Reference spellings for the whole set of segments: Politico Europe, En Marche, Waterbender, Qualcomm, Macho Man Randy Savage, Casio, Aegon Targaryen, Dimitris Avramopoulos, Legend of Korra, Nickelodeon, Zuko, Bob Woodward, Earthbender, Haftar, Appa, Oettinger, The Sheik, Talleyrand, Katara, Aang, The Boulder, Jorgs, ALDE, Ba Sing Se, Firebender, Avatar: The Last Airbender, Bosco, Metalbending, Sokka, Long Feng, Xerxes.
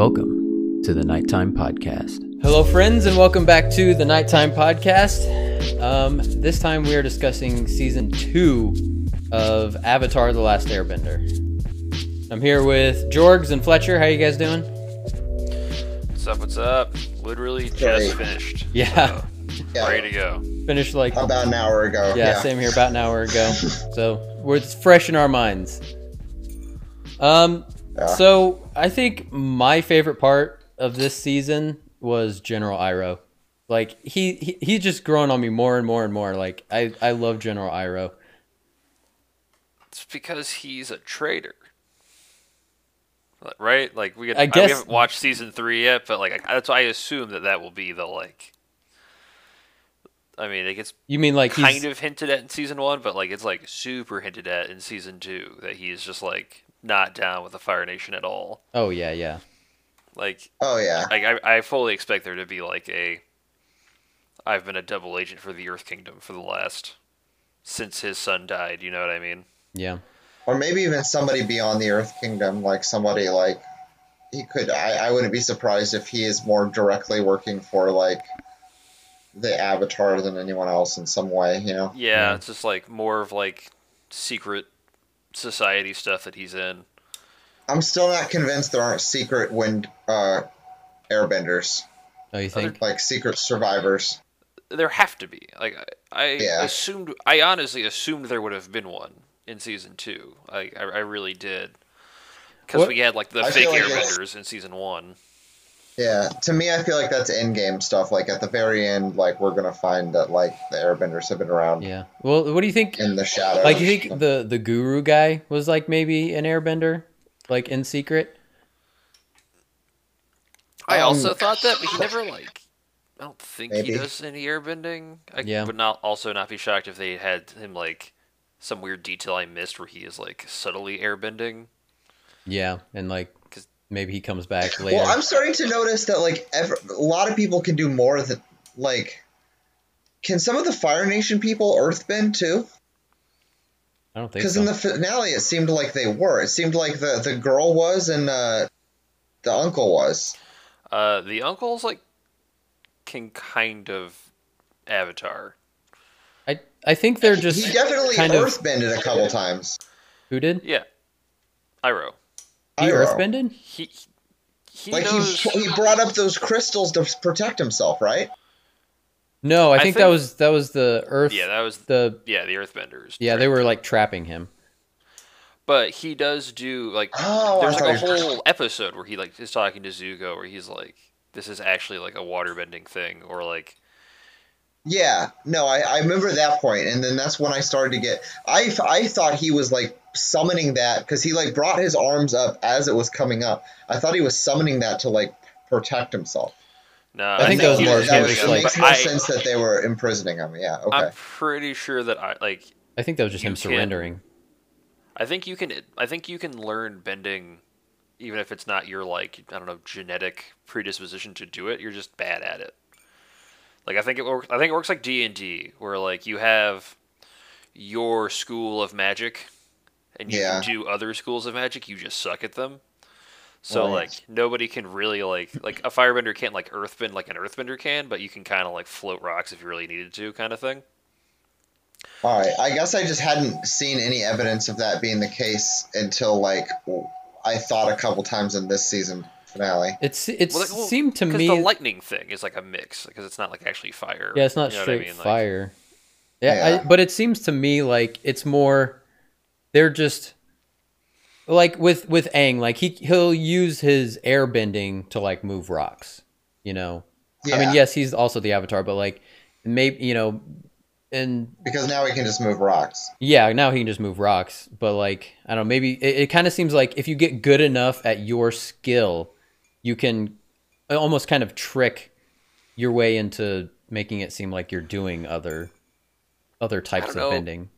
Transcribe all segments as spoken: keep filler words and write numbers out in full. Welcome to the Nighttime Podcast. Hello, friends, and welcome back to the Nighttime Podcast. Um, this time we are discussing season two of Avatar: The Last Airbender. I'm here with Jorgs and Fletcher. How you guys doing? What's up? What's up? Literally okay. Just finished. Yeah. So, yeah, ready to go. Finished like about an hour ago. Yeah, yeah. Same here. About an hour ago. So we're fresh in our minds. Um. Yeah. So I think my favorite part of this season was General Iroh. Like he, he he's just growing on me more and more and more. Like I, I love General Iroh. It's because he's a traitor, right? Like we, had, I guess, I, we haven't watched season three yet, but like that's why I assume that that will be the like. I mean, it gets you mean like kind of hinted at in season one, but like it's like super hinted at in season two that he's just like not down with the Fire Nation at all. Oh yeah, yeah. Like oh yeah. Like I, I fully expect there to be like a. I've been a double agent for the Earth Kingdom for the last, since his son died. You know what I mean? Yeah. Or maybe even somebody beyond the Earth Kingdom, like somebody like, he could. I, I wouldn't be surprised if he is more directly working for like, the Avatar than anyone else in some way. You know? Yeah, yeah. It's just like more of like, secret. Society stuff that he's in. I'm still not convinced there aren't secret wind uh, airbenders. Oh, you think? Like secret survivors. There have to be. Like I, I yeah. assumed. I honestly assumed there would have been one in season two. I, I, I really did. Because we had like the I fake like airbenders in season one. Yeah, to me, I feel like that's in-game stuff. Like at the very end, like we're gonna find that like the Airbenders have been around. Yeah. Well, what do you think? In the shadows. Like, you think the the guru guy was like maybe an Airbender, like in secret? I um, also thought that, but he never like. I don't think maybe. He does any airbending. I yeah. would not also not be shocked if they had him like some weird detail I missed where he is like subtly airbending. Yeah, and like. Maybe he comes back later. Well, I'm starting to notice that, like, ever, a lot of people can do more than, like... Can some of the Fire Nation people earthbend, too? I don't think so. Because in the finale, it seemed like they were. It seemed like the, the girl was and uh, the uncle was. Uh, the uncle's, like, can kind of Avatar. I I think they're just... He definitely kind earthbended of... a couple times. Who did? Yeah. Iroh. He earthbended? He, he like knows... he, he brought up those crystals to protect himself, right? No, I think, I think that was that was the earth. Yeah, that was the yeah the earthbenders. Yeah, they were like trapping him. But he does do like oh, there's like a whole episode where he like is talking to Zuko, where he's like, "This is actually like a waterbending thing," or like. Yeah, no, I, I remember that point, and then that's when I started to get. I I thought he was like. Summoning that because he like brought his arms up as it was coming up. I thought he was summoning that to like protect himself. No, I, I think, think that was more. That was, it like, makes more I, sense that they were imprisoning him. Yeah, okay. I'm pretty sure that I like. I think that was just him surrendering. Can, I think you can. I think you can learn bending, even if it's not your like I don't know genetic predisposition to do it. You're just bad at it. Like I think it works. I think it works like D and D, where like you have your school of magic. And you yeah. can do other schools of magic, you just suck at them. So, right. like, nobody can really, like... Like, a firebender can't, like, earthbend like an earthbender can, but you can kind of, like, float rocks if you really needed to kind of thing. All right. I guess I just hadn't seen any evidence of that being the case until, like, I thought a couple times in this season finale. It's It well, like, well, seemed to me... Because the lightning thing is, like, a mix, because it's not, like, actually fire. Yeah, it's not you know straight I mean? like, fire. Yeah, yeah. I, but it seems to me, like, it's more... They're just like with with Aang, like he he'll use his airbending to like move rocks, you know. Yeah. I mean, yes, he's also the Avatar, but like maybe you know, and because now he can just move rocks. Yeah, now he can just move rocks, but like I don't know, maybe it, it kind of seems like if you get good enough at your skill, you can almost kind of trick your way into making it seem like you're doing other other types of know. bending.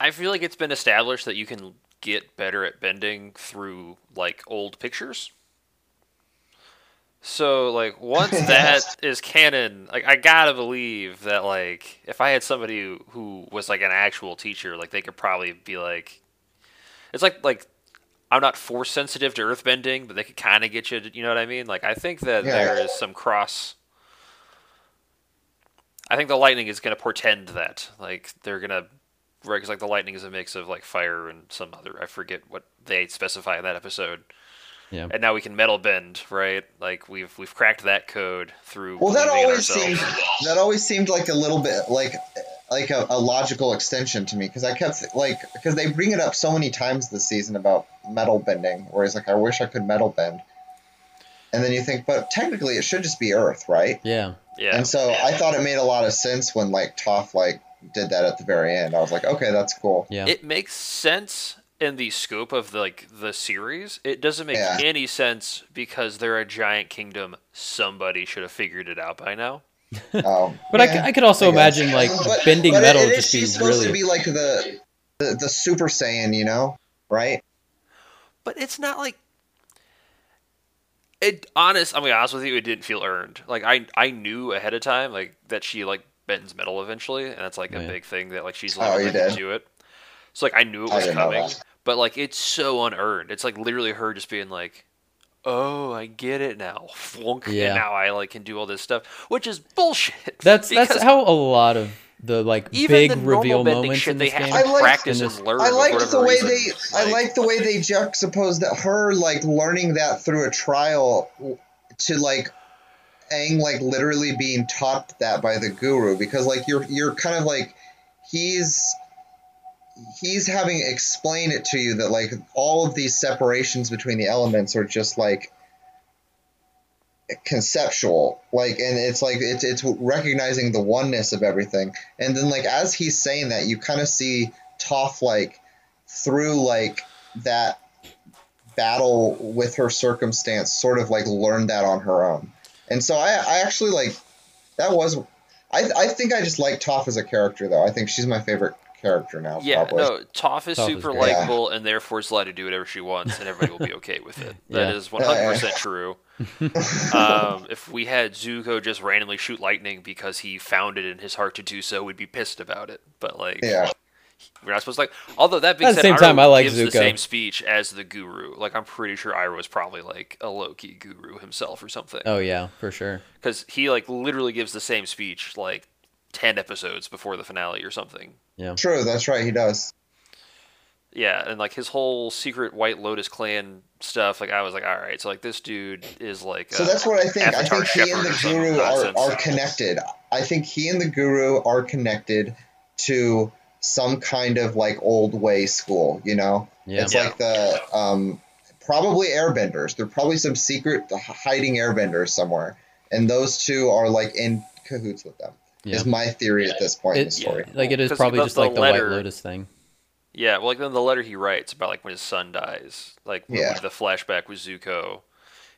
I feel like it's been established that you can get better at bending through, like, old pictures. So, like, once that is canon, like, I gotta believe that, like, if I had somebody who, who was, like, an actual teacher, like, they could probably be, like... It's like, like, I'm not force sensitive to earthbending, but they could kind of get you to, you know what I mean? Like, I think that yeah. there is some cross. I think the lightning is going to portend that. Like, they're going to, right, because, like, the lightning is a mix of, like, fire and some other, I forget what they specify in that episode. Yeah. And now we can metal bend, right? Like, we've we've cracked that code through. Well, that always seemed that always seemed like a little bit like like a, a logical extension to me, because I kept like because they bring it up so many times this season about metal bending, whereas like I wish I could metal bend, and then you think, but technically it should just be earth, right? Yeah, yeah. And so yeah. I thought it made a lot of sense when like Toph like did that at the very end. I was like, okay, that's cool. Yeah, it makes sense. In the scope of the, like the series, it doesn't make yeah. any sense because they're a giant kingdom. Somebody should have figured it out by now. Oh, but yeah, I, I could also I imagine like but, bending but metal it, it just be supposed really. To be like the, the the Super Saiyan, you know, right? But it's not like it. Honest, I'm gonna be honest with you. It didn't feel earned. Like I I knew ahead of time like that she like bends metal eventually, and that's like oh, a yeah. big thing that like she's allowed oh, to do it. So like I knew it was coming, but like it's so unearned. It's like literally her just being like, "Oh, I get it now." Flunk, yeah. And now I like can do all this stuff, which is bullshit. That's that's how a lot of the like big reveal moments in this game. I like the way they I like the way they juxtapose that her like learning that through a trial to like Aang like literally being taught that by the guru, because like you're you're kind of like he's. he's having explain it to you that like all of these separations between the elements are just like conceptual, like, and it's like, it's, it's recognizing the oneness of everything. And then like, as he's saying that, you kind of see Toph, like through like that battle with her circumstance, sort of like learn that on her own. And so I, I actually like, that was, I I think I just like Toph as a character though. I think she's my favorite character now. Yeah, probably. No, Toph is Toph super is likable, yeah. and therefore is allowed to do whatever she wants, and everybody will be okay with it. yeah. That is one hundred percent true. um, if we had Zuko just randomly shoot lightning because he found it in his heart to do so, we'd be pissed about it. But like, yeah. we're not supposed to like. Although that being At said, the same Iroh time, I like gives Zuko. The same speech as the guru. Like, I'm pretty sure Iroh was probably like a low-key guru himself or something. Oh yeah, for sure. Because he like literally gives the same speech like ten episodes before the finale or something. Yeah. True, that's right, he does. Yeah, and like his whole secret White Lotus clan stuff, like I was like, all right, so like this dude is like So that's what I think. I think he and the guru are, are connected. I think he and the guru are connected to some kind of like old way school, you know? Yeah. It's yeah. like the um probably airbenders. They're probably some secret hiding airbenders somewhere. And those two are like in cahoots with them. Yeah. Is my theory yeah. at this point it, in the story. Yeah. Like, it is probably just the like letter, the White Lotus thing. Yeah, well, like, then the letter he writes about, like, when his son dies. Like, yeah. when the flashback with Zuko.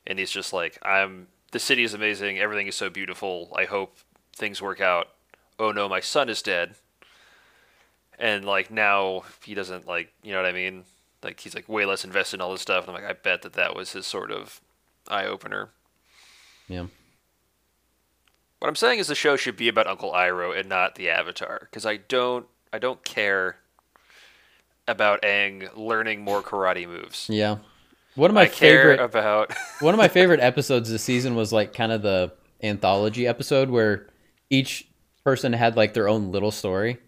And he's just like, I'm... The city is amazing. Everything is so beautiful. I hope things work out. Oh, no, my son is dead. And, like, now he doesn't, like... You know what I mean? Like, he's, like, way less invested in all this stuff. And I'm like, I bet that that was his sort of eye-opener. Yeah. What I'm saying is the show should be about Uncle Iroh and not the Avatar, because I don't, I don't care about Aang learning more karate moves. Yeah, one of my I favorite care about one of my favorite episodes this season was like kind of the anthology episode where each person had like their own little story,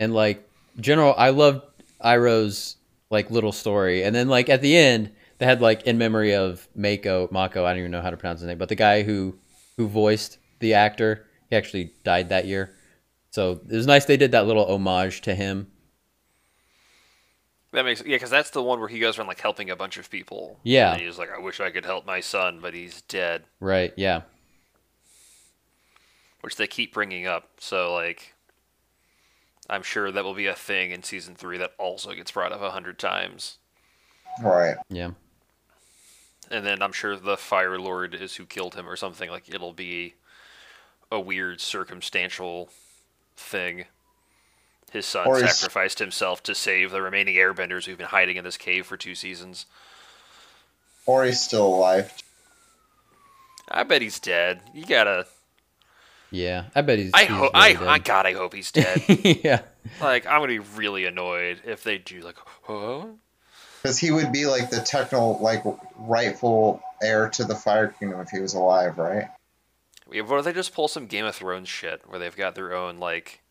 and like General, I loved Iroh's like little story, and then like at the end they had like in memory of Mako, Mako, I don't even know how to pronounce his name, but the guy who who voiced. The actor, he actually died that year, so it was nice they did that little homage to him. That makes yeah, because that's the one where he goes around like helping a bunch of people. Yeah, and he's like, I wish I could help my son, but he's dead. Right. Yeah. Which they keep bringing up, so like, I'm sure that will be a thing in season three that also gets brought up a hundred times. Right. Yeah. And then I'm sure the Fire Lord is who killed him or something. Like it'll be. A weird circumstantial thing. His son or sacrificed his... himself to save the remaining airbenders who've been hiding in this cave for two seasons. Or he's still alive. I bet he's dead. You gotta. Yeah, I bet he's. I hope. I. Dead. I. God, I hope he's dead. yeah. Like I'm gonna be really annoyed if they do. Like, oh. Because he would be like the techno, like rightful heir to the Fire Kingdom if he was alive, right? Yeah, what if they just pull some Game of Thrones shit where they've got their own like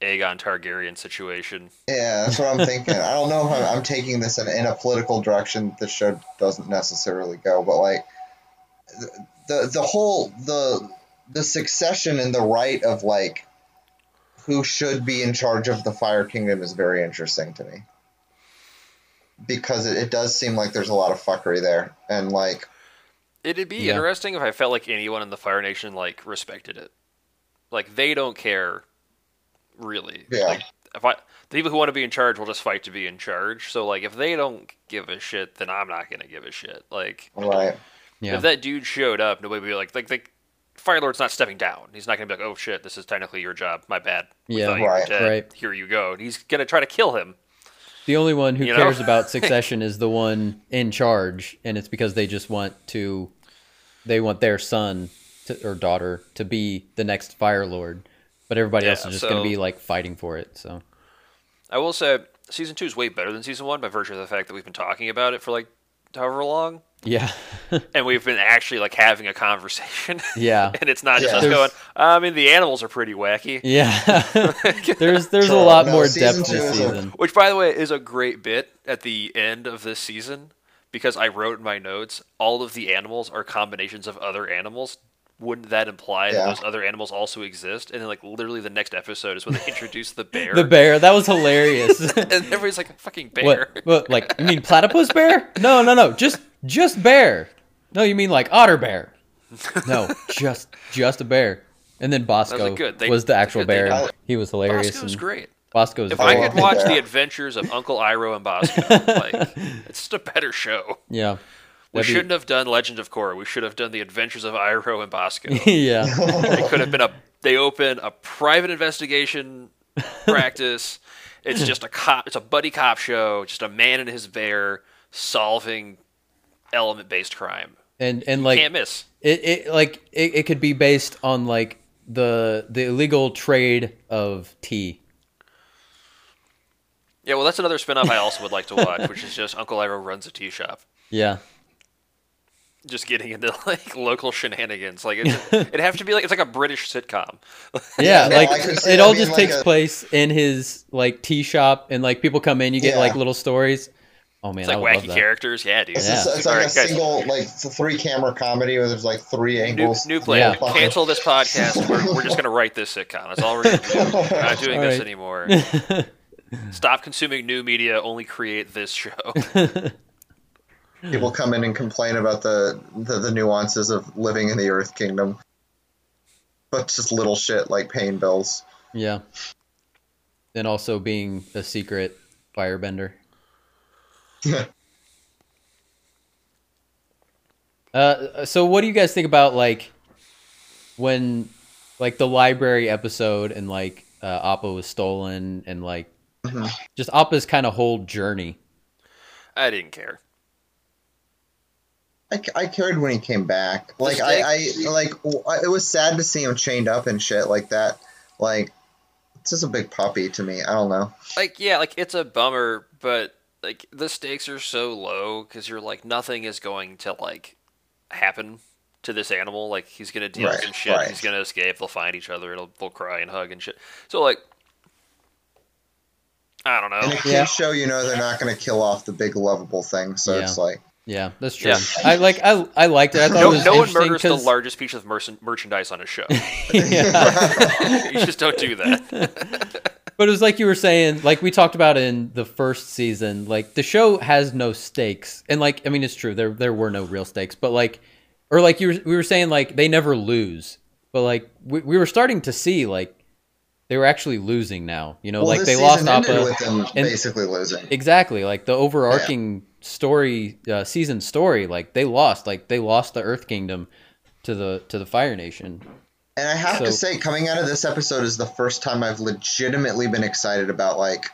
Aegon Targaryen situation? Yeah, that's what I'm thinking. I don't know if I'm, I'm taking this in, in a political direction the show doesn't necessarily go, but like the the, the whole the the succession and the right of like who should be in charge of the Fire Kingdom is very interesting to me. Because it, it does seem like there's a lot of fuckery there. And, like... It'd be yeah. interesting if I felt like anyone in the Fire Nation, like, respected it. Like, they don't care, really. Yeah. Like, if I, the people who want to be in charge will just fight to be in charge. So, like, if they don't give a shit, then I'm not going to give a shit. Like, right. yeah. if that dude showed up, nobody would be like, like, the Fire Lord's not stepping down. He's not going to be like, oh, shit, this is technically your job. My bad. Yeah, right. right. Here you go. And he's going to try to kill him. The only one who you cares know? about succession is the one in charge, and it's because they just want to, they want their son to, or daughter to be the next Fire Lord, but everybody yeah, else is just so, going to be like fighting for it. So, I will say, season two is way better than season one by virtue of the fact that we've been talking about it for like however long. Yeah, and we've been actually like having a conversation. Yeah, and it's not just yeah. us there's... going. I mean, the animals are pretty wacky. Yeah, there's there's so, a lot no, more depth this season, which, by the way, is a great bit at the end of this season because I wrote in my notes all of the animals are combinations of other animals. Wouldn't that imply yeah. that those other animals also exist? And then, like, literally the next episode is when they introduce the bear. the bear. That was hilarious. And everybody's like, fucking bear. What? What? Like, you mean platypus bear? No, no, no. Just just bear. No, you mean, like, otter bear. No, just just a bear. And then Bosco was, they, was the actual bear. Got... He was hilarious. Bosco's and great. Bosco's If great. I could watch yeah. the adventures of Uncle Iroh and Bosco, like, it's just a better show. Yeah. We That'd shouldn't be... have done Legend of Korra. We should have done The Adventures of Iroh and Bosco. yeah. It could have been a... They open a private investigation practice. It's just a cop... It's a buddy cop show. Just a man and his bear solving element-based crime. And, and like... You can't miss. It, it, like, it, it could be based on, like, the the illegal trade of tea. Yeah, well, that's another spin-off I also would like to watch, which is just Uncle Iroh runs a tea shop. Yeah. Just getting into like local shenanigans, like it's, it'd have to be like it's like a British sitcom. Yeah, like it all just takes place in his like tea shop, and like people come in, you get yeah. like little stories. Oh man, it's like I wacky love that. characters. Yeah, dude. It's, yeah. Just, it's like right, a guys. single, like it's a three camera comedy where there's like three angles. New, new plan. Yeah. Cancel this podcast. We're we're just gonna write this sitcom. That's all we're gonna do. We're not doing all this right. anymore. Stop consuming new media. Only create this show. People come in and complain about the, the, the nuances of living in the Earth Kingdom. But just little shit like paying bills. Yeah. And also being a secret firebender. uh, so what do you guys think about, like, when, like, the library episode and, like, uh, Appa was stolen and, like, mm-hmm. just Appa's kind of whole journey? I didn't care. I, I cared when he came back. Like I, I, like it was sad to see him chained up and shit like that. Like it's just a big puppy to me. I don't know. Like yeah, like it's a bummer, but like the stakes are so low because you're like nothing is going to like happen to this animal. Like he's gonna deal with some shit. Right. He's gonna escape. They'll find each other. It'll, they'll cry and hug and shit. So like. I don't know. In a kid's yeah. show, you know they're not going to kill off the big lovable thing, so yeah. it's like. Yeah, that's true. Yeah. I like I I liked it. I thought no, it was no one murders cause... the largest piece of merc- merchandise on a show. You just don't do that. But it was like you were saying, like we talked about in the first season, like the show has no stakes, and like I mean it's true there there were no real stakes, but like or like you were, we were saying like they never lose, but like we we were starting to see like. They were actually losing now, you know, well, like they lost Appa with them and basically losing. Exactly. Like the overarching yeah. story, uh, season story, like they lost, like they lost the Earth Kingdom to the, to the Fire Nation. And I have so, to say coming out of this episode is the first time I've legitimately been excited about like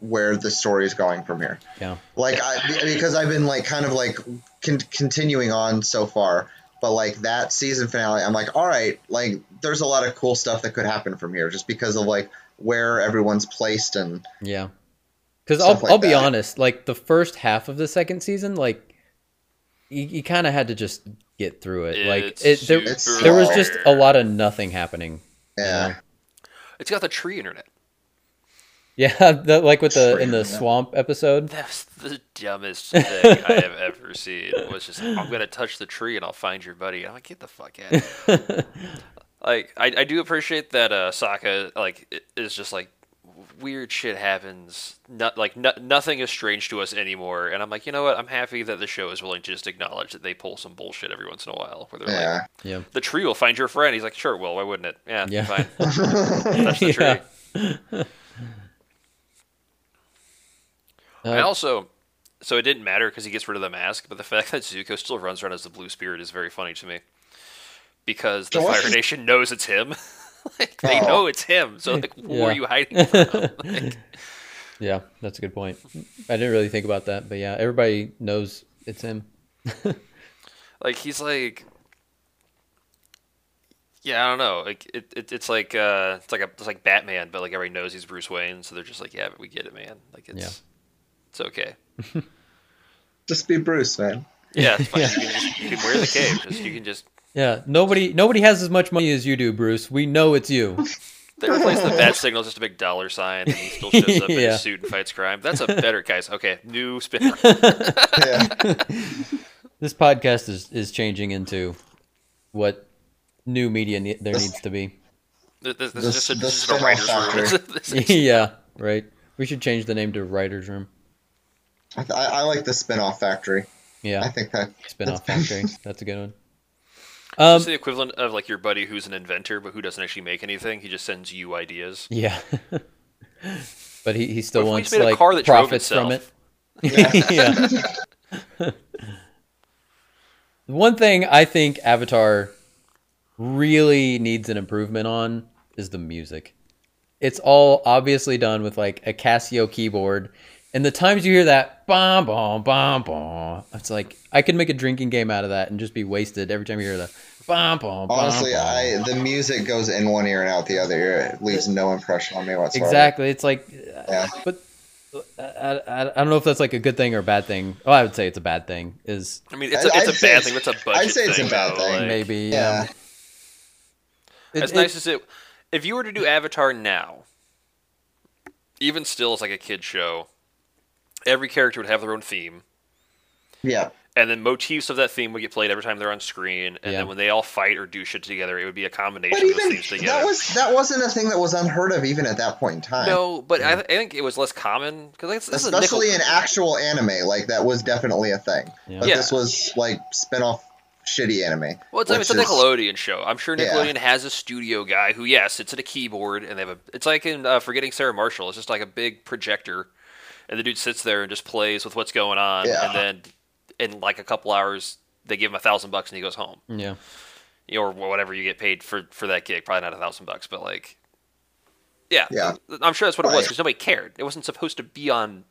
where the story is going from here. Yeah. Like I, because I've been like kind of like con- continuing on so far. But, like, that season finale, I'm like, all right, like, there's a lot of cool stuff that could happen from here just because of, like, where everyone's placed and... Yeah. Because I'll, like I'll be honest, like the first half of the second season, like you, you kind of had to just get through it. It's like it, there, there was just a lot of nothing happening. Yeah, you know? It's got the tree internet. Yeah, the, like with the in the swamp episode. That's the dumbest thing I have ever seen. It was just, I'm gonna touch the tree and I'll find your buddy. I'm like, get the fuck out of here. Like, I, I do appreciate that uh, Sokka, like, is just like, weird shit happens. Not like no, nothing is strange to us anymore. And I'm like, you know what? I'm happy that the show is willing to just acknowledge that they pull some bullshit every once in a while. Where they're yeah. like, yeah. the tree will find your friend. He's like, sure, well, why wouldn't it? Yeah, yeah. fine. Touch the tree. Yeah. Uh, I also, so it didn't matter because he gets rid of the mask, but the fact that Zuko still runs around as the Blue Spirit is very funny to me. Because the Fire Nation knows it's him. Like, they oh. know it's him, so like, who yeah. are you hiding from? Like, yeah, that's a good point. I didn't really think about that, but yeah, everybody knows it's him. Like, he's like, yeah, I don't know. Like it, it it's like uh, it's like a, it's like Batman, but like everybody knows he's Bruce Wayne, so they're just like, yeah, but we get it, man. Like it's. Yeah. It's okay. Just be Bruce, man. Yeah, it's fine. Yeah. You, can just, you can wear the cape. Just, you can just. Yeah, nobody, nobody has as much money as you do, Bruce. We know it's you. They replaced the bat signal just a big dollar sign, and he still shows up yeah. in a suit and fights crime. That's a better, guys. Okay, new spin. Yeah. This podcast is is changing into what new media ne there this, needs to be. This, this, this, this is just a, this this is a writer's room. This is yeah, right. We should change the name to Writer's Room. I, I like the spin-off factory. Yeah, I think that spin-off factory. That's a good one. Um, it's the equivalent of like your buddy who's an inventor but who doesn't actually make anything. He just sends you ideas. Yeah, but he he still well, wants like profits from it. Yeah. One thing I think Avatar really needs an improvement on is the music. It's all obviously done with like a Casio keyboard. And the times you hear that, bom, bom, bom, bom, it's like, I could make a drinking game out of that and just be wasted every time you hear that. Bom, bom, bom, honestly, bom, I, bom. The music goes in one ear and out the other ear. It leaves no impression on me whatsoever. Exactly. It's like, yeah. but I, I, I don't know if that's like a good thing or a bad thing. Oh, I would say it's a bad thing. Is I mean, it's a, it's a bad thing. It's a budget thing. I'd say it's a bad thing. Like, maybe, yeah. yeah. As it, nice it, as it, if you were to do Avatar now, even still it's like a kid show, every character would have their own theme. Yeah. And then motifs of that theme would get played every time they're on screen. And yeah. then when they all fight or do shit together, it would be a combination but of even, those things together. That, was, that wasn't a thing that was unheard of even at that point in time. No, but yeah. I, I think it was less common. Cause this especially is in actual anime. Like, that was definitely a thing. Yeah. But yeah. this was, like, spin-off shitty anime. Well, it's, I mean, it's is, a Nickelodeon show. I'm sure Nickelodeon yeah. has a studio guy who, yes, sits at a keyboard. And they have a. It's like in uh, Forgetting Sarah Marshall. It's just like a big projector. And the dude sits there and just plays with what's going on, yeah. and then in like a couple hours, they give him a thousand bucks and he goes home. Yeah, you know, or whatever you get paid for for that gig. Probably not a thousand bucks, but like, yeah, yeah. I'm sure that's what right. it was because nobody cared. It wasn't supposed to be on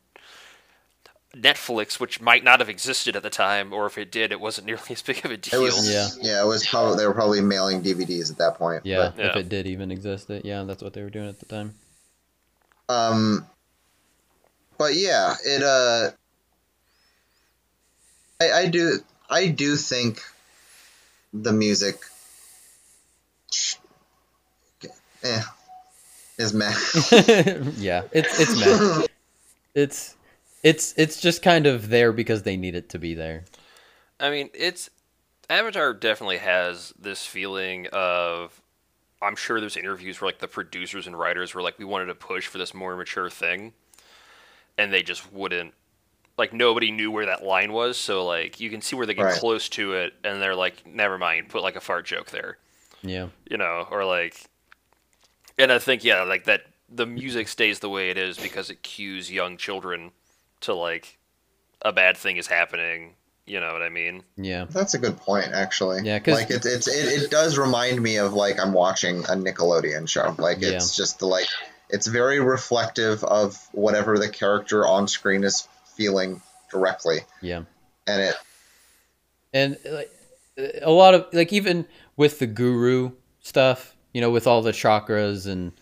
Netflix, which might not have existed at the time, or if it did, it wasn't nearly as big of a deal. It was, yeah, yeah, it was probably they were probably mailing D V Ds at that point. Yeah, but. if yeah. it did even exist, it yeah, that's what they were doing at the time. Um. But yeah, it uh, I, I do I do think the music, eh, is meh. Yeah, it's it's meh. It's it's it's just kind of there because they need it to be there. I mean, it's Avatar definitely has this feeling of. I'm sure there's interviews where like the producers and writers were like, we wanted to push for this more mature thing. And they just wouldn't, like, nobody knew where that line was. So, like, you can see where they get right. close to it, and they're like, never mind, put, like, a fart joke there. Yeah. You know, or, like, and I think, yeah, like, that the music stays the way it is because it cues young children to, like, a bad thing is happening. You know what I mean? Yeah. That's a good point, actually. Yeah, because... Like, it, it's, it, it does remind me of, like, I'm watching a Nickelodeon show. Like, it's yeah. just, the, like... It's very reflective of whatever the character on screen is feeling directly. Yeah. And it. And like, a lot of, like, even with the guru stuff, you know, with all the chakras and,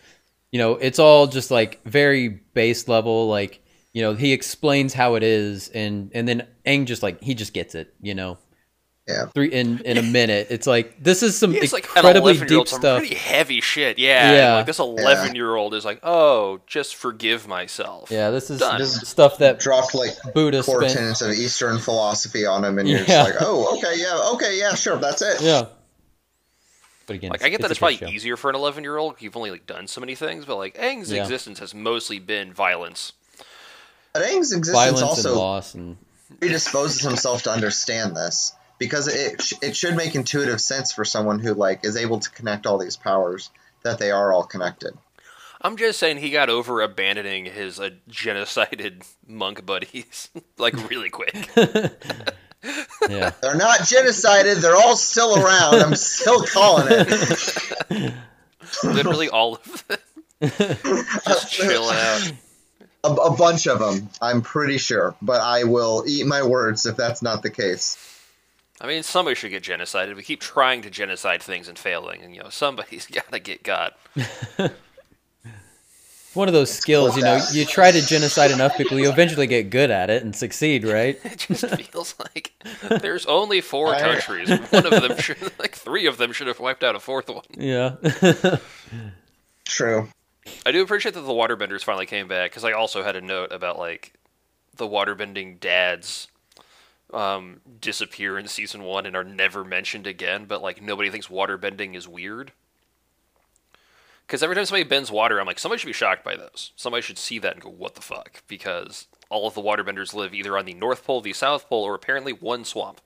you know, it's all just like very base level. Like, you know, he explains how it is, and and then Aang just like he just gets it, you know. Yeah. Three in, in a minute. It's like this is some it's incredibly like deep some stuff. Pretty heavy shit. Yeah. yeah. Like this eleven yeah. year old is like, oh, just forgive myself. Yeah. This is Done. stuff that dropped like Buddha core spent. tenets of Eastern philosophy on him, and you're yeah. just like, oh, okay, yeah, okay, yeah, sure, that's it. Yeah. But again, like I get that it's, it's probably easier for an eleven year old. You've only like done so many things, but like Aang's yeah. existence has mostly been violence. But Aang's existence violence also and loss and... predisposes himself to understand this. Because it it should make intuitive sense for someone who like is able to connect all these powers that they are all connected. I'm just saying he got over abandoning his uh, genocided monk buddies like really quick. yeah, they're not genocided; they're all still around. I'm still calling it. Literally all of them. Just chill out. A, a bunch of them, I'm pretty sure, but I will eat my words if that's not the case. I mean, somebody should get genocided. We keep trying to genocide things and failing, and you know, somebody's got to get God. One of those skills, you know, you try to genocide enough people, you eventually get good at it and succeed, right? It just feels like there's only four countries. One of them should, like three of them, should have wiped out a fourth one. Yeah. True. I do appreciate that the waterbenders finally came back, because I also had a note about like the waterbending dads. Um, disappear in season one and are never mentioned again, but like nobody thinks waterbending is weird. Because every time somebody bends water, I'm like, somebody should be shocked by this. Somebody should see that and go, what the fuck? Because all of the waterbenders live either on the North Pole, the South Pole, or apparently one swamp.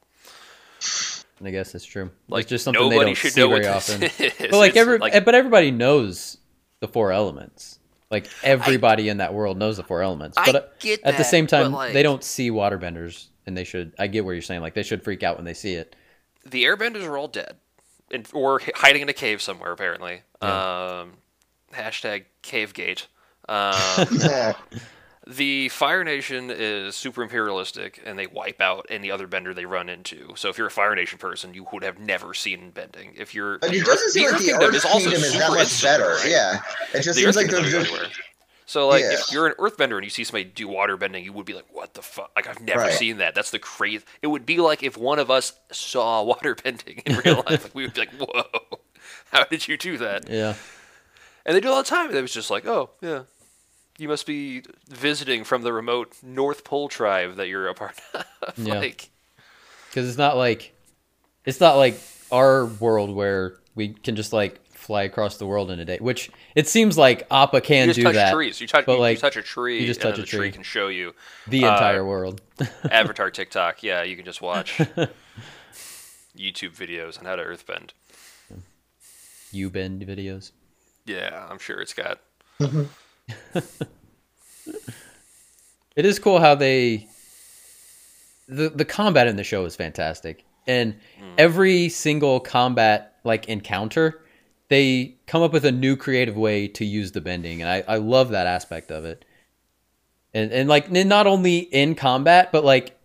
And I guess that's true. Like, it's just something they don't see very often. But like, every, like, but everybody knows the four elements. Like, everybody I, in that world knows the four elements. But I get at that, the same time, like, they don't see waterbenders. And they should, I get what you're saying, like, they should freak out when they see it. The airbenders are all dead. And, or hiding in a cave somewhere, apparently. Yeah. Um, hashtag Cavegate. Um, the Fire Nation is super imperialistic, and they wipe out any other bender they run into. So if you're a Fire Nation person, you would have never seen bending. If you're... It doesn't Earth, seem like the Earth Kingdom is, also Kingdom is that much better, right? Yeah. It just the seems Earth like they're just... So, like, yeah. if you're an earthbender and you see somebody do waterbending, you would be like, what the fuck? Like, I've never right. seen that. That's the crazy... It would be like if one of us saw waterbending in real life. Like, we would be like, whoa, how did you do that? Yeah. And they do it all the time. And it was just like, oh, yeah, you must be visiting from the remote North Pole tribe that you're a part of. Yeah. Like, because it's not like... It's not like our world where we can just, like... fly across the world in a day, which it seems like Appa can do that. You just touch that, trees. You touch, but like, you touch a tree, you just touch and a tree. tree can show you the uh, entire world. Avatar TikTok. Yeah, you can just watch YouTube videos on how to earthbend. You bend videos? Yeah, I'm sure it's got... It is cool how they... The, the combat in the show is fantastic. And mm. every single combat like encounter... They come up with a new creative way to use the bending, and I, I love that aspect of it. And and like not only in combat, but like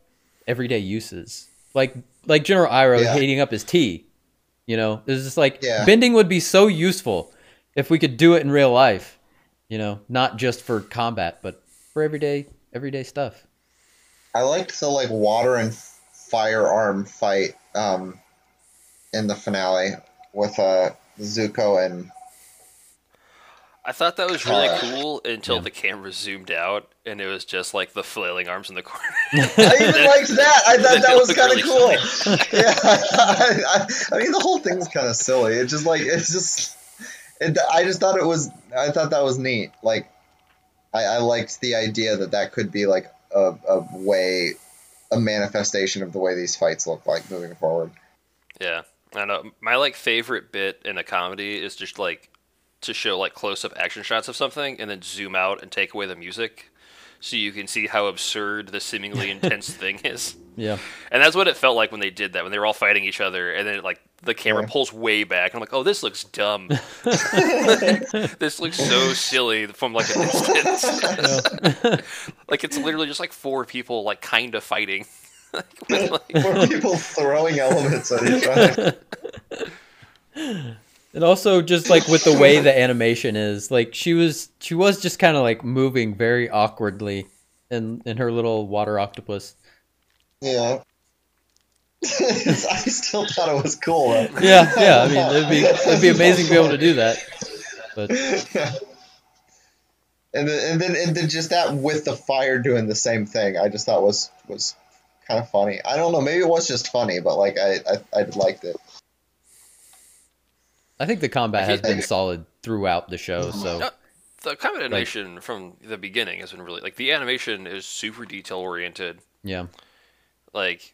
everyday uses, like like General Iroh yeah. heating up his tea. You know, it's just like yeah. bending would be so useful if we could do it in real life. You know, not just for combat, but for everyday everyday stuff. I liked the like water and firearm fight um, in the finale with a. Uh... Zuko and... I thought that was really uh, cool until yeah. the camera zoomed out and it was just like the flailing arms in the corner. I even liked that! I thought that was kind of really cool! yeah, I, I, I mean the whole thing's kind of silly. It just like, it's just... It, I just thought it was... I thought that was neat. Like, I, I liked the idea that that could be like a, a way... a manifestation of the way these fights look like moving forward. Yeah. I don't know. My like favorite bit in a comedy is just like to show like close up action shots of something and then zoom out and take away the music so you can see how absurd the seemingly intense thing is. Yeah. And that's what it felt like when they did that, when they were all fighting each other and then like the camera yeah. pulls way back and I'm like, oh, this looks dumb. This looks so silly from like a distance. Yeah. Like it's literally just like four people like kind of fighting. Like, with, like... More people throwing elements at each other. And also just like with the way the animation is, like she was she was just kind of like moving very awkwardly and and her little water octopus. Yeah. I still thought it was cool. Though. Yeah, yeah. I mean, it'd be it'd be amazing to be able to do that. But yeah. And then, and then and then just that with the fire doing the same thing, I just thought was was kind of funny. I don't know, maybe it was just funny, but like I I, I liked it. I think the combat has been solid throughout the show. So no, the combat animation like, from the beginning has been really like the animation is super detail oriented. Yeah, like.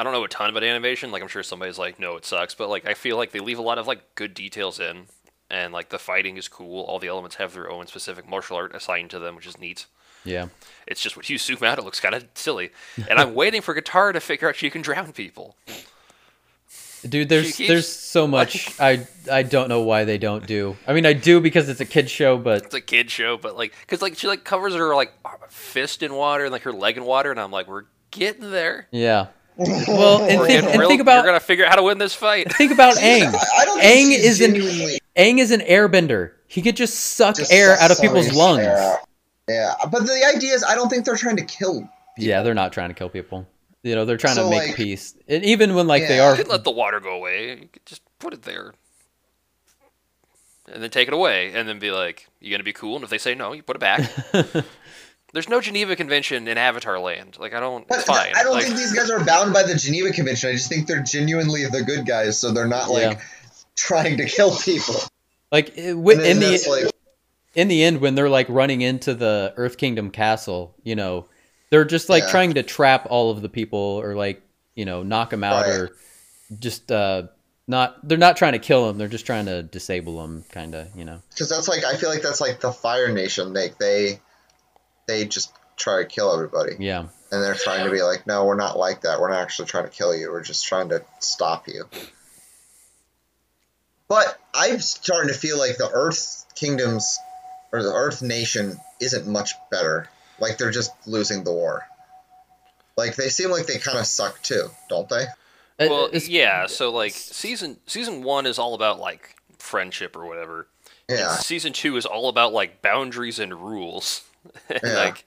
I don't know a ton about animation. Like, I'm sure somebody's like, no, it sucks. But, like, I feel like they leave a lot of, like, good details in. And, like, the fighting is cool. All the elements have their own specific martial art assigned to them, which is neat. Yeah. It's just when you zoom out, it looks kind of silly. And I'm waiting for Katara to figure out she can drown people. Dude, there's keeps, there's so much like, I I don't know why they don't do. I mean, I do because it's a kid show, but it's a kid show, but, like, because, like, she, like, covers her, like, fist in water and, like, her leg in water. And I'm like, we're getting there. Yeah. Well, and, th- and real, think about you're gonna figure out how to win this fight. Think about Aang. Aang is an Aang is an airbender. He could just suck just air suck out of people's lungs. Air. Yeah, but the idea is, I don't think they're trying to kill people. Yeah, they're not trying to kill people. You know, they're trying so, to make like, peace. And even when like yeah. they are, you could let the water go away. You could just put it there, and then take it away, and then be like, "You gonna be cool?" And if they say no, you put it back. There's no Geneva Convention in Avatar Land. Like, I don't... But, it's fine. I don't like, think these guys are bound by the Geneva Convention. I just think they're genuinely the good guys, so they're not, like, yeah. trying to kill people. Like, in the like, in the end, when they're, like, running into the Earth Kingdom castle, you know, they're just, like, yeah. trying to trap all of the people or, like, you know, knock them out right. or just... uh Not, they're not trying to kill them. They're just trying to disable them, kind of, you know. Because that's, like... I feel like that's, like, the Fire Nation. Like, they... They just try to kill everybody. Yeah. And they're trying to be like, no, we're not like that. We're not actually trying to kill you. We're just trying to stop you. But I'm starting to feel like the Earth Kingdoms or the Earth Nation isn't much better. Like, they're just losing the war. Like, they seem like they kind of suck too, don't they? Well, yeah. So, like, season season one is all about, like, friendship or whatever. Yeah. And season two is all about, like, boundaries and rules. And yeah. like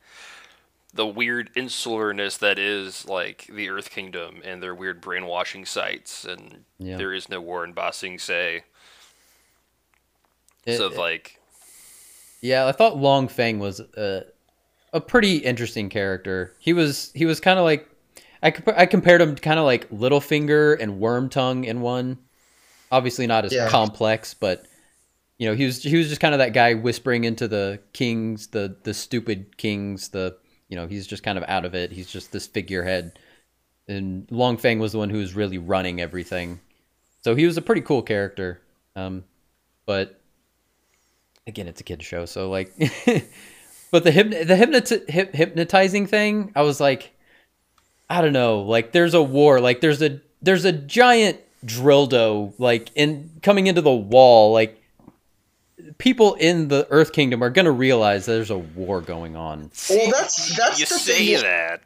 the weird insularness that is like the Earth Kingdom and their weird brainwashing sites and yeah. there is no war in Ba Sing Se. It, so it, like, yeah, I thought Long Feng was a, a pretty interesting character. He was he was kind of like I comp- I compared him kind of like Littlefinger and Wormtongue in one. Obviously not as yeah. complex, but. You know, he was he was just kind of that guy whispering into the kings, the the stupid kings, the, you know, he's just kind of out of it. He's just this figurehead. And Long Feng was the one who was really running everything. So he was a pretty cool character. Um, but, again, it's a kid's show, so, like... but the, hypno- the hypnoti- hip- hypnotizing thing, I was like, I don't know. Like, there's a war. Like, there's a, there's a giant Drildo, like, in, coming into the wall, like... People in the Earth Kingdom are going to realize there's a war going on. Well, that's that's you the say thing. That,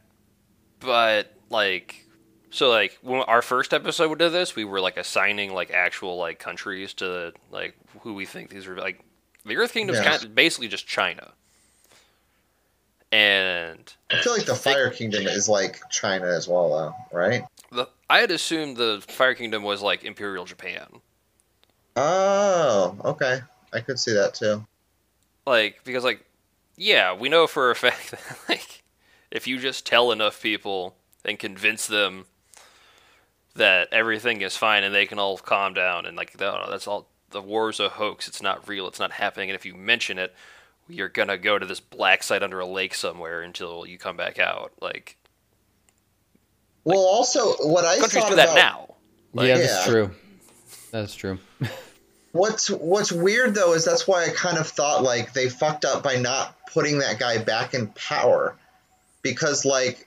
but like, so like when our first episode of this, we were like assigning like actual like countries to like who we think these are. Like the Earth Kingdom's yeah. kind of basically just China, and I feel like the Fire they, Kingdom is like China as well, though, right? The, I had assumed the Fire Kingdom was like Imperial Japan. Oh, okay. I could see that, too. Like, because, like, yeah, we know for a fact that, like, if you just tell enough people and convince them that everything is fine and they can all calm down and, like, no, no, that's all, the war's a hoax, it's not real, it's not happening, and if you mention it, you're gonna go to this black site under a lake somewhere until you come back out, like... Well, like, also, what I countries thought do that about... now. Like, yeah, that's yeah. true. That's true. What's what's weird, though, is that's why I kind of thought, like, they fucked up by not putting that guy back in power. Because, like,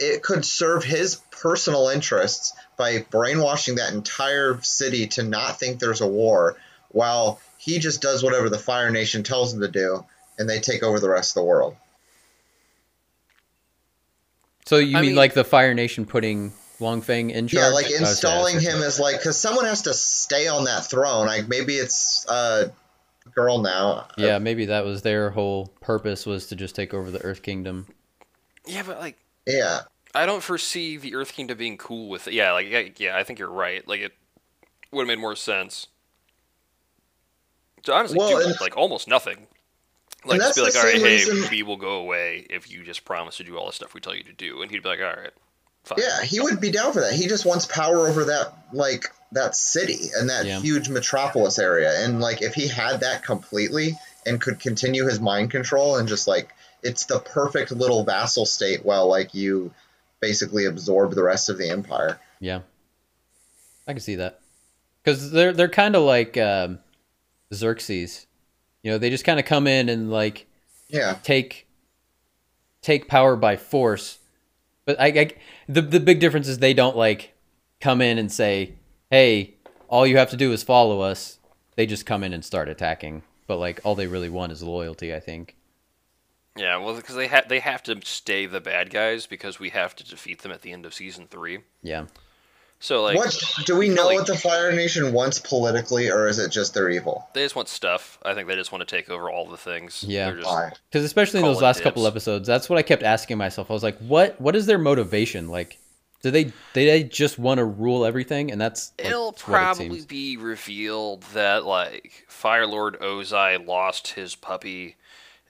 it could serve his personal interests by brainwashing that entire city to not think there's a war, while he just does whatever the Fire Nation tells him to do, and they take over the rest of the world. So you I mean, mean, like, the Fire Nation putting... Long Feng in charge? Yeah, like installing oh, him as like, because someone has to stay on that throne. Like maybe it's uh, girl now. Yeah, maybe that was their whole purpose, was to just take over the Earth Kingdom. Yeah, but like, yeah, I don't foresee the Earth Kingdom being cool with it. Yeah, like, yeah, I think you're right. Like, it would have made more sense. So honestly, well, do, like almost nothing. Like, just be like, all right, reason... hey, we will go away if you just promise to do all the stuff we tell you to do. And he'd be like, all right, fine. Yeah, he would be down for that. He just wants power over that, like, that city and that yeah. huge metropolis area. And, like, if he had that completely and could continue his mind control and just, like, it's the perfect little vassal state while, like, you basically absorb the rest of the empire. Yeah. I can see that. Because they're, they're kind of like um, Xerxes. You know, they just kind of come in and, like, yeah, take take power by force. But I, I the the big difference is they don't, like, come in and say, hey, all you have to do is follow us. They just come in and start attacking. But, like, all they really want is loyalty, I think. Yeah, well, because they, ha they have to stay the bad guys because we have to defeat them at the end of Season three. Yeah. So, like, what, do we know like, what the Fire Nation wants politically, or is it just they're evil? They just want stuff. I think they just want to take over all the things. Yeah, because especially in those last dips. couple episodes, that's what I kept asking myself. I was like, what? What is their motivation? Like, do they do they just want to rule everything? And that's like, it'll probably what it be revealed that like Fire Lord Ozai lost his puppy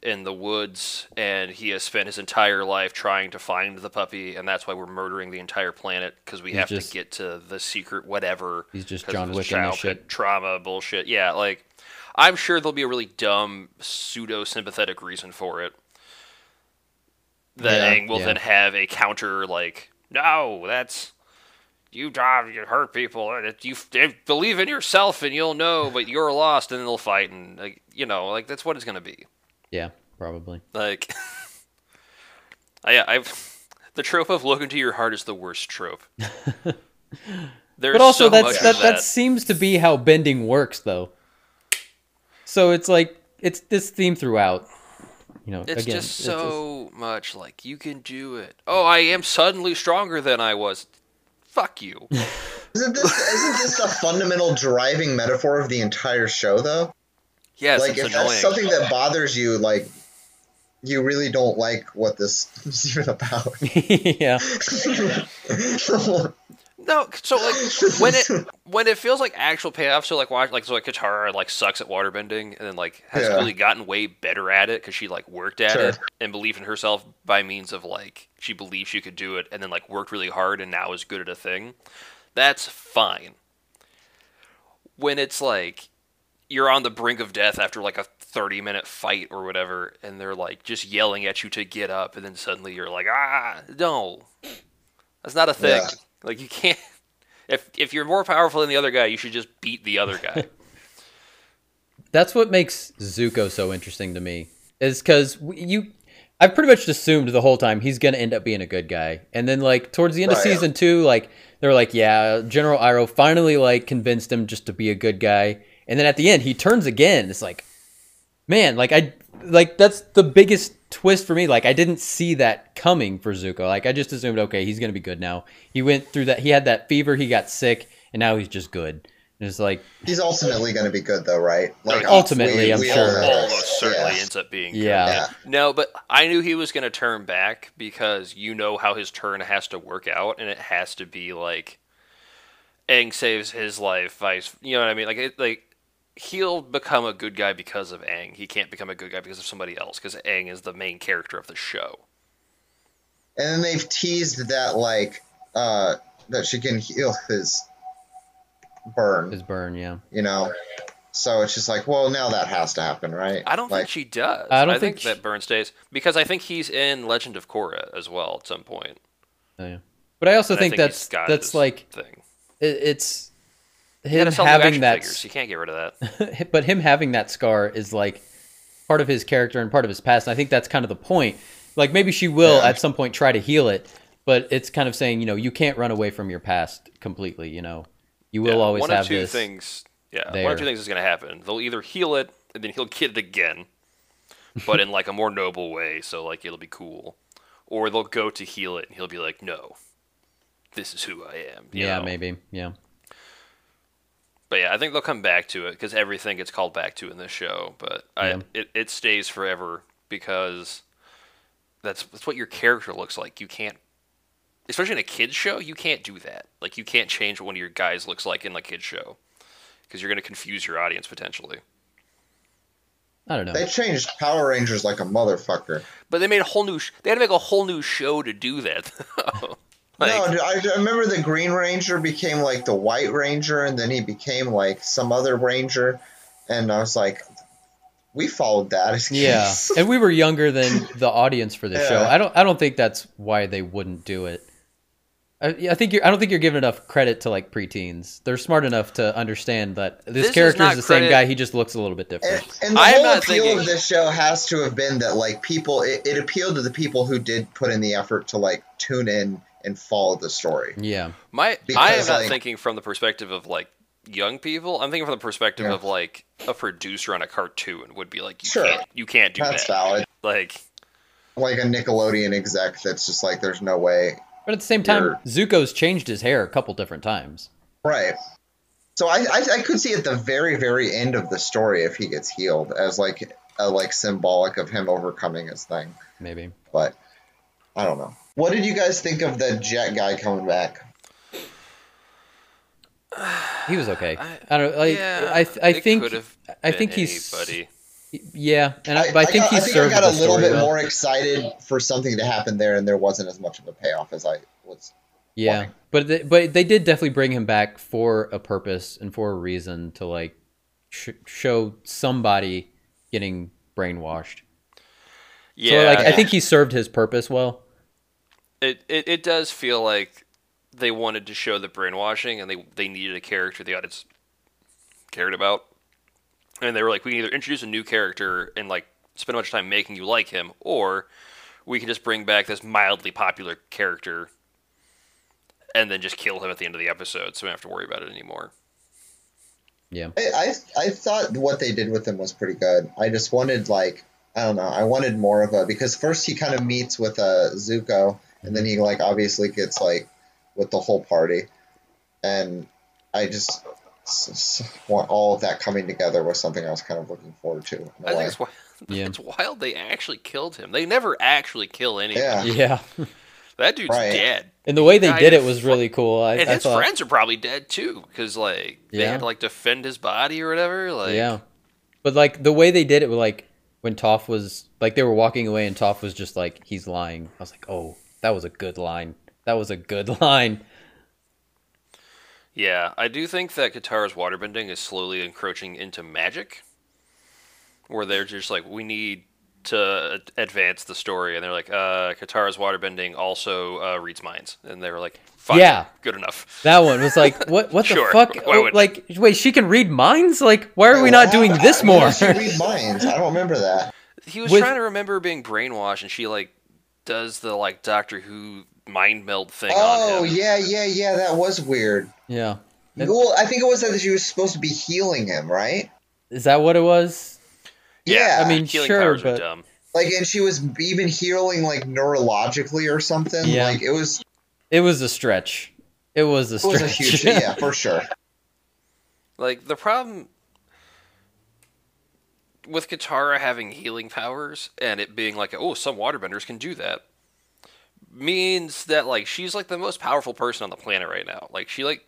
in the woods, and he has spent his entire life trying to find the puppy, and that's why we're murdering the entire planet, because we he's have just, to get to the secret whatever. He's just John Wick and shit. Trauma bullshit. Yeah, like, I'm sure there'll be a really dumb, pseudo-sympathetic reason for it. That yeah, Aang will yeah. then have a counter, like, no, that's... You drive, you hurt people, and you believe in yourself, and you'll know, but you're lost, and they'll fight, and, like, you know, like, that's what it's going to be. Yeah, probably. Like, I, I've the trope of look into your heart is the worst trope. There's but also so that's, much that, that. that seems to be how bending works, though. So it's like it's this theme throughout. You know, it's again, just so it's just... much like you can do it. Oh, I am suddenly stronger than I was. Fuck you. Isn't this isn't this the fundamental driving metaphor of the entire show, though? Yes, like, if annoying. that's something that bothers you, like, you really don't like what this is even about. yeah. No, so, like, when it when it feels like actual payoff, so, like, watch, like, so, like, Katara, like, sucks at waterbending, and then, like, has yeah. really gotten way better at it, because she, like, worked at sure. it, and believed in herself by means of, like, she believed she could do it, and then, like, worked really hard, and now is good at a thing. That's fine. When it's, like... You're on the brink of death after like a thirty minute fight or whatever, and they're like just yelling at you to get up, and then suddenly you're like, ah, no, that's not a thing. Yeah. Like you can't, if, if you're more powerful than the other guy, you should just beat the other guy. That's what makes Zuko so interesting to me, is because you, I've pretty much assumed the whole time he's going to end up being a good guy. And then like towards the end right. of season two, like they're like, yeah, General Iroh finally like convinced him just to be a good guy. And then at the end, he turns again. It's like, man, like I, like that's the biggest twist for me. Like I didn't see that coming for Zuko. Like I just assumed, okay, he's gonna be good now. He went through that. He had that fever. He got sick, and now he's just good. And it's like he's ultimately gonna be good, though, right? Like no, ultimately, we, I'm we sure almost certainly yeah. ends up being good. Yeah. yeah. No, but I knew he was gonna turn back because you know how his turn has to work out, and it has to be like Aang saves his life. Vice, you know what I mean? Like it, like. He'll become a good guy because of Aang. He can't become a good guy because of somebody else, because Aang is the main character of the show. And then they've teased that, like, uh, that she can heal his burn. His burn, yeah. You know? So it's just like, well, now that has to happen, right? I don't like, think she does. I don't I think, think she... that burn stays, because I think he's in Legend of Korra as well at some point. Oh, yeah. But I also think, I think that's, that's like, thing. It, it's... Him having that, figures. You can't get rid of that. But him having that scar is like part of his character and part of his past. And I think that's kind of the point. Like maybe she will yeah. at some point try to heal it, but it's kind of saying, you know, you can't run away from your past completely. You know, you will yeah. always one have two this. Things, yeah, there. one or two things is going to happen. They'll either heal it and then he'll get it again, but in like a more noble way. So like it'll be cool, or they'll go to heal it and he'll be like, no, this is who I am. You yeah, know? maybe, yeah. But yeah, I think they'll come back to it because everything gets called back to in this show. But yeah. I, it it stays forever because that's that's what your character looks like. You can't, especially in a kids show, you can't do that. Like you can't change what one of your guys looks like in like kids show because you're going to confuse your audience potentially. I don't know. They changed Power Rangers like a motherfucker. But they made a whole new. Sh- they had to make a whole new show to do that. Like, no, dude, I, I remember the Green Ranger became like the White Ranger, and then he became like some other Ranger, and I was like, we followed that as kids. Yeah, and we were younger than the audience for this yeah. show. I don't. I don't think that's why they wouldn't do it. I, I think you're. I don't think you're giving enough credit to like preteens. They're smart enough to understand that this, this character is, is the credit. Same guy. He just looks a little bit different. And, and the I whole appeal thinking... of this show has to have been that like people. It, it appealed to the people who did put in the effort to like tune in and follow the story. Yeah, my because, I am not like, thinking from the perspective of like young people. I'm thinking from the perspective yeah. of like a producer on a cartoon would be like, you sure, can't, you can't do that's that. That's valid. Like, like a Nickelodeon exec that's just like, there's no way. But at the same time, Zuko's changed his hair a couple different times. Right. So I, I I could see at the very, very end of the story if he gets healed as like a, like symbolic of him overcoming his thing. Maybe. But I don't know. What did you guys think of the Jet guy coming back? He was okay. I, I don't like, yeah, I th- I think I think he's anybody. Yeah, and I, I, but I, I think got, he I think served I got a little bit well. more excited for something to happen there, and there wasn't as much of a payoff as I was. Yeah, wanting. but they, but they did definitely bring him back for a purpose and for a reason to like sh- show somebody getting brainwashed. Yeah, so, like yeah. I think he served his purpose well. It, it it does feel like they wanted to show the brainwashing, and they they needed a character the audience cared about. And they were like, we can either introduce a new character and like spend a bunch of time making you like him, or we can just bring back this mildly popular character and then just kill him at the end of the episode, so we don't have to worry about it anymore. Yeah, I I, I thought what they did with him was pretty good. I just wanted like I don't know, I wanted more of a because first he kind of meets with uh, Zuko, and then he like obviously gets like with the whole party, and I just. Want all of that coming together was something I was kind of looking forward to. In a I way. think it's wild. Yeah. It's wild they actually killed him. They never actually kill anyone. Yeah, yeah. That dude's right. dead. And the way they I did it was fr- really cool. I, and I his thought... friends are probably dead too, because like they yeah. had to like defend his body or whatever. Like yeah, but like the way they did it, was like when Toph was like they were walking away, and Toph was just like he's lying. I was like, oh, that was a good line. That was a good line. Yeah, I do think that Katara's waterbending is slowly encroaching into magic, where they're just like, we need to advance the story, and they're like, uh, Katara's waterbending also uh, reads minds, and they were like, fine, yeah. good enough. That one was like, what What sure. the fuck? Oh, like, wait, she can read minds? Like, why are we not doing this more? She can read minds, I don't remember that. He was With... trying to remember being brainwashed, and she, like, does the, like, Doctor Who... mind meld thing oh, on him. Oh, yeah, yeah, yeah, that was weird. Yeah. That's... Well, I think it was that she was supposed to be healing him, right? Is that what it was? Yeah. yeah. I mean, healing sure, powers but... are dumb. Like, and she was even healing, like, neurologically or something. Yeah. Like, it was... It was a stretch. It was a stretch. It was a huge yeah, for sure. Like, the problem... with Katara having healing powers, and it being like, oh, some waterbenders can do that, means that, like, she's, like, the most powerful person on the planet right now. Like, she, like,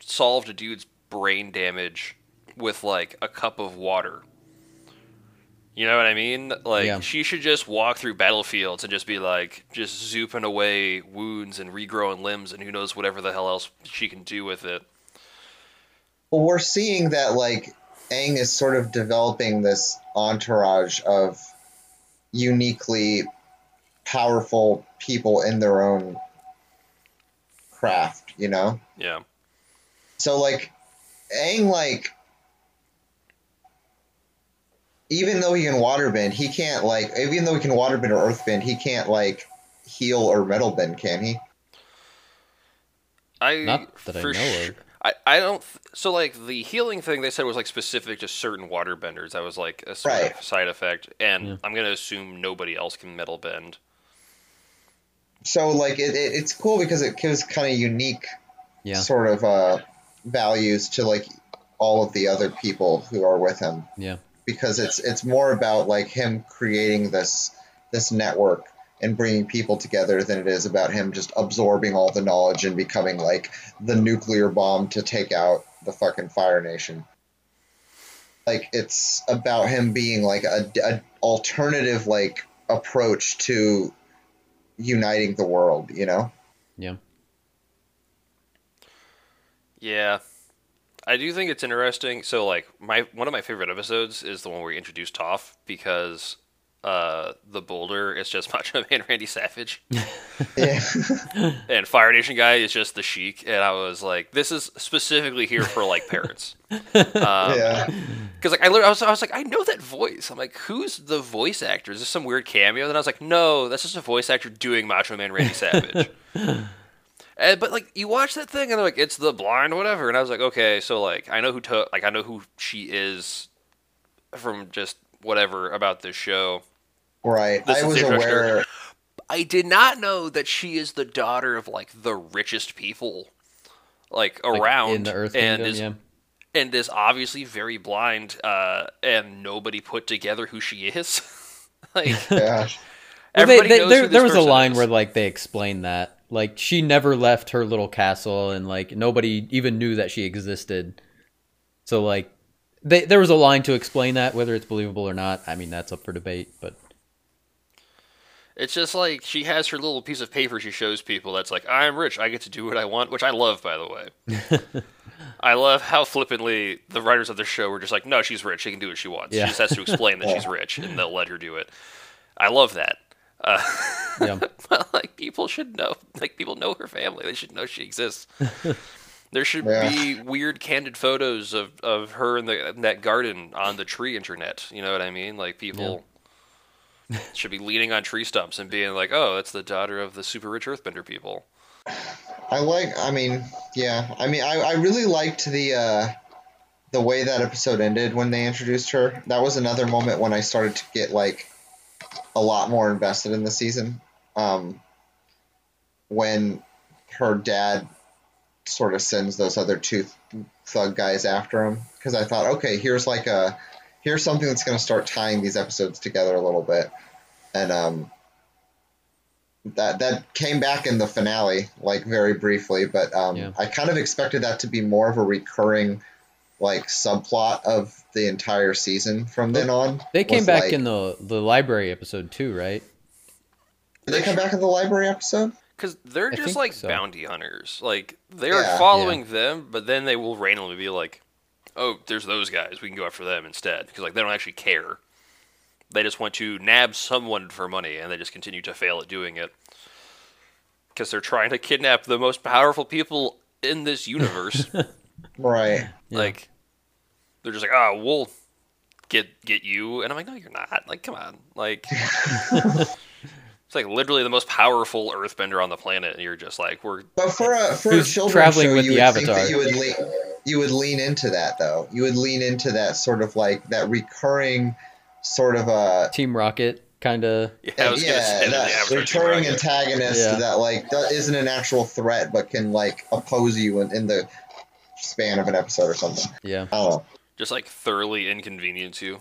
solved a dude's brain damage with, like, a cup of water. You know what I mean? Like, yeah. she should just walk through battlefields and just be, like, just zooping away wounds and regrowing limbs and who knows whatever the hell else she can do with it. Well, we're seeing that, like, Aang is sort of developing this entourage of uniquely... powerful people in their own craft, you know? Yeah. So, like, Aang, like, even though he can waterbend, he can't, like, even though he can waterbend or earthbend, he can't, like, heal or metalbend, can he? I, Not that I know sure, of. I, I don't, th- so, like, the healing thing they said was, like, specific to certain waterbenders. That was, like, a sort right. of side effect, and yeah. I'm going to assume nobody else can metalbend. So, like, it, it, it's cool because it gives kind of unique yeah. sort of uh, values to like all of the other people who are with him. Yeah. Because it's it's more about like him creating this this network and bringing people together than it is about him just absorbing all the knowledge and becoming like the nuclear bomb to take out the fucking Fire Nation. Like, it's about him being like a, a alternative like approach to uniting the world, you know? Yeah. Yeah. I do think it's interesting. So like my one of my favorite episodes is the one where we introduced Toph, because uh, the Boulder is just Macho Man Randy Savage. Yeah. And Fire Nation guy is just the Sheik. And I was like, this is specifically here for like parents. Um, yeah. Because like I, I was I was like, I know that voice. I'm like, who's the voice actor? Is this some weird cameo? And then I was like, no, that's just a voice actor doing Macho Man Randy Savage. And, but like you watch that thing and they're like, it's the blind whatever, and I was like, okay, so like I know who to, like I know who she is from just whatever about this show. Right. This I was aware. I did not know that she is the daughter of like the richest people like around like in the Earth Kingdom, and is yeah. and is obviously very blind, uh, and nobody put together who she is. Like, yeah. Everybody they, they, knows there, who this there was a line is. Where like they explained that. Like, she never left her little castle, and, like, nobody even knew that she existed. So, like, they, there was a line to explain that, whether it's believable or not. I mean, that's up for debate, but... It's just, like, she has her little piece of paper she shows people that's like, I'm rich, I get to do what I want, which I love, by the way. I love how flippantly the writers of the show were just like, no, she's rich, she can do what she wants. Yeah. She just has to explain that she's rich, and they'll let her do it. I love that. Uh, yeah. But like people should know, like people know her family. They should know she exists. There should yeah. be weird candid photos of, of her in, the, in that garden on the tree internet. You know what I mean? Like people yeah. should be leaning on tree stumps and being like, oh, that's the daughter of the super rich earthbender people. I like, I mean, yeah, I mean, I, I really liked the, uh, the way that episode ended when they introduced her. That was another moment when I started to get like, a lot more invested in the season. Um, when her dad sort of sends those other two thug guys after him, because I thought, okay, here's like a here's something that's going to start tying these episodes together a little bit, and um, that that came back in the finale, like very briefly, but um, yeah. I kind of expected that to be more of a recurring like subplot of the entire season from then on. They came back like, in the the library episode too, right? Did they come back in the library episode? Because they're I just like so. bounty hunters. Like they're yeah, following yeah. them, but then they will randomly be like, "Oh, there's those guys. We can go after them instead." Because like they don't actually care. They just want to nab someone for money, and they just continue to fail at doing it. Because they're trying to kidnap the most powerful people in this universe. Right. Yeah. Like, they're just like, oh, we'll get get you. And I'm like, no, you're not. Like, come on. Like, it's like literally the most powerful earthbender on the planet. And you're just like, we're... But for a, for a children's show, with you, the would Avatar. Think that you, would lean, you would lean into that, though. You would lean into that sort of, like, that recurring sort of a... Team Rocket kind of... Yeah, I was yeah, gonna say that recurring antagonist yeah. that, like, that isn't an actual threat, but can, like, oppose you in, in the... span of an episode or something. Yeah. I don't know. Just like thoroughly inconvenience you.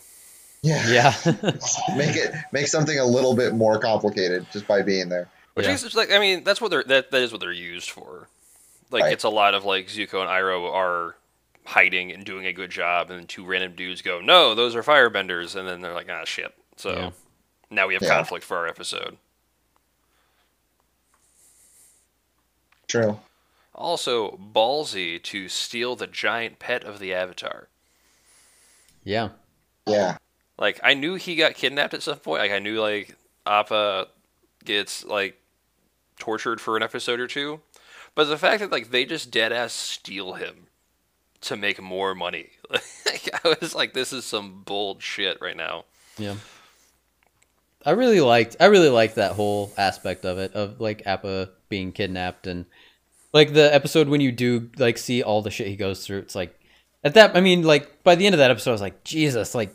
Yeah. Yeah. Make it make something a little bit more complicated just by being there. Which yeah. is like I mean that's what they're that, that is what they're used for. Like right. It's a lot of like Zuko and Iroh are hiding and doing a good job, and then two random dudes go, no, those are firebenders, and then they're like, ah shit. So yeah. now we have yeah. conflict for our episode. True. Also ballsy to steal the giant pet of the Avatar. Yeah. Yeah. Like, I knew he got kidnapped at some point. Like, I knew, like, Appa gets, like, tortured for an episode or two. But the fact that, like, they just dead-ass steal him to make more money. Like, I was like, this is some bold shit right now. Yeah. I really liked, I really liked that whole aspect of it, of, like, Appa being kidnapped and... Like, the episode when you do, like, see all the shit he goes through, it's like, at that, I mean, like, by the end of that episode, I was like, Jesus, like,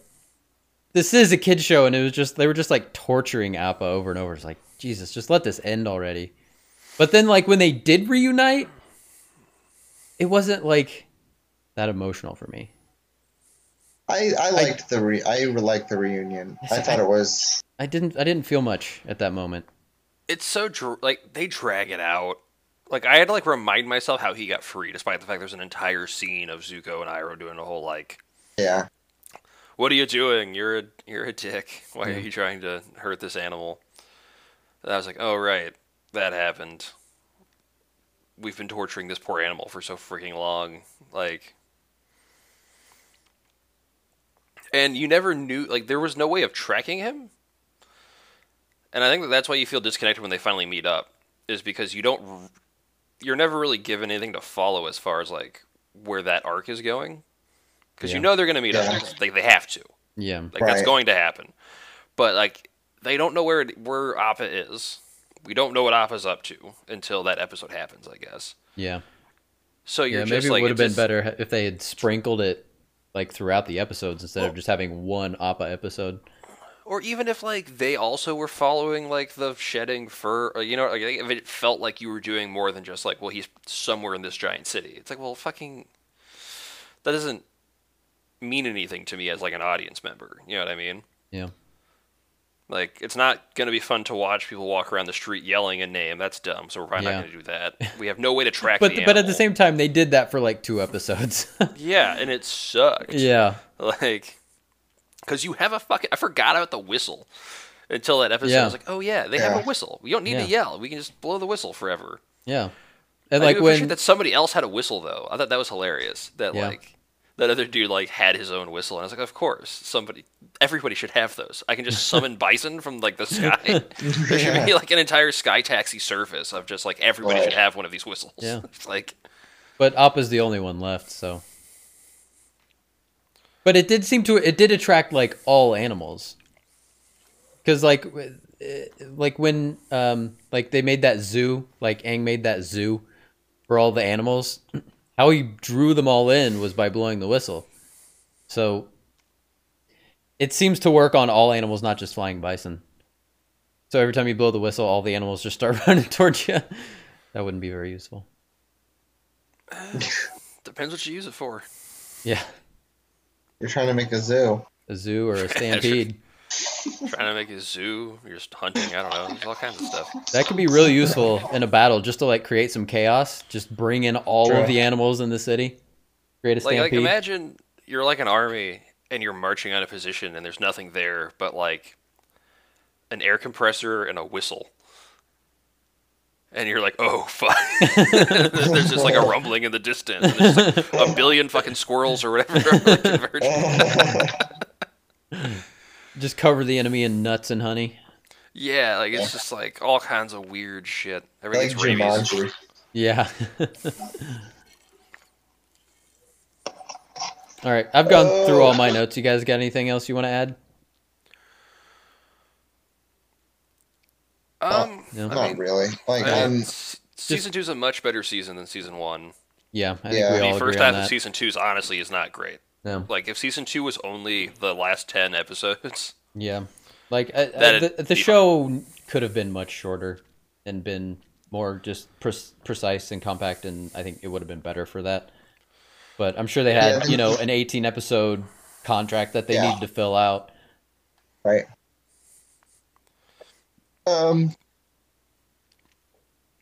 this is a kid's show, and it was just, they were just, like, torturing Appa over and over. It's like, Jesus, just let this end already. But then, like, when they did reunite, it wasn't, like, that emotional for me. I I liked I, the re I liked the reunion. I thought I, it was. I didn't I didn't feel much at that moment. It's so dr like they drag it out. Like I had to like remind myself how he got free, despite the fact there's an entire scene of Zuko and Iroh doing a whole like. Yeah. What are you doing? You're a you're a dick. Why mm. are you trying to hurt this animal? And I was like, oh right, that happened. We've been torturing this poor animal for so freaking long, like. And you never knew, like, there was no way of tracking him. And I think that that's why you feel disconnected when they finally meet up, is because you don't, you're never really given anything to follow as far as, like, where that arc is going. Because yeah. you know they're going to meet yeah. up. Like, they have to. Yeah. Like, right. that's going to happen. But, like, they don't know where, it, where Appa is. We don't know what Appa's up to until that episode happens, I guess. Yeah. So you're yeah, just, maybe like, it would have been just, better if they had sprinkled it. Like throughout the episodes, instead well, of just having one Appa episode, or even if like they also were following like the shedding fur, or, you know, like if it felt like you were doing more than just like, well, he's somewhere in this giant city. It's like, well, fucking, that doesn't mean anything to me as like an audience member. You know what I mean? Yeah. Like it's not gonna be fun to watch people walk around the street yelling a name. That's dumb. So we're probably yeah. not gonna do that. We have no way to track. but the but at the same time, they did that for like two episodes. yeah, and it sucked. Yeah, like because you have a fucking. I forgot about the whistle until that episode. Yeah. I was like, oh yeah, they yeah. have a whistle. We don't need yeah. to yell. We can just blow the whistle forever. Yeah, and I like do when that somebody else had a whistle though. I thought that was hilarious. That yeah. like. That other dude like had his own whistle, and I was like, "Of course, somebody, everybody should have those." I can just summon bison from like the sky. yeah. There should be like an entire sky taxi service of just like everybody right. should have one of these whistles. Yeah, like, but Appa's the only one left, so. But it did seem to it did attract like all animals, because like, like when um like they made that zoo, like Aang made that zoo for all the animals. How he drew them all in was by blowing the whistle. So it seems to work on all animals, not just flying bison. So every time you blow the whistle, all the animals just start running towards you. That wouldn't be very useful. Uh, depends what you use it for. Yeah. You're trying to make a zoo. A zoo or a stampede. Trying to make a zoo. You're just hunting. I don't know. There's all kinds of stuff. That could be really useful in a battle, just to like create some chaos. Just bring in all True. of the animals in the city. Create a stampede. Like, like imagine you're like an army and you're marching on a position and there's nothing there but like an air compressor and a whistle. And you're like, oh fuck! There's just like a rumbling in the distance. And there's just, like, a billion fucking squirrels or whatever are like, converging. Just cover the enemy in nuts and honey. Yeah, like it's yeah. just like all kinds of weird shit. Everything's like rabies. Yeah. All right, I've gone oh. through all my notes. You guys got anything else you want to add? Um, no? Not I mean, really. Like, I mean, season two is a much better season than season one. Yeah, I think yeah. we all the first agree half on that. Of season two is honestly is not great. No. Like, if season two was only the last ten episodes... Yeah. Like, I, I, the, the show could have been much shorter and been more just pre precise and compact, and I think it would have been better for that. But I'm sure they had, yeah. you know, an eighteen-episode contract that they yeah. needed to fill out. Right. Um...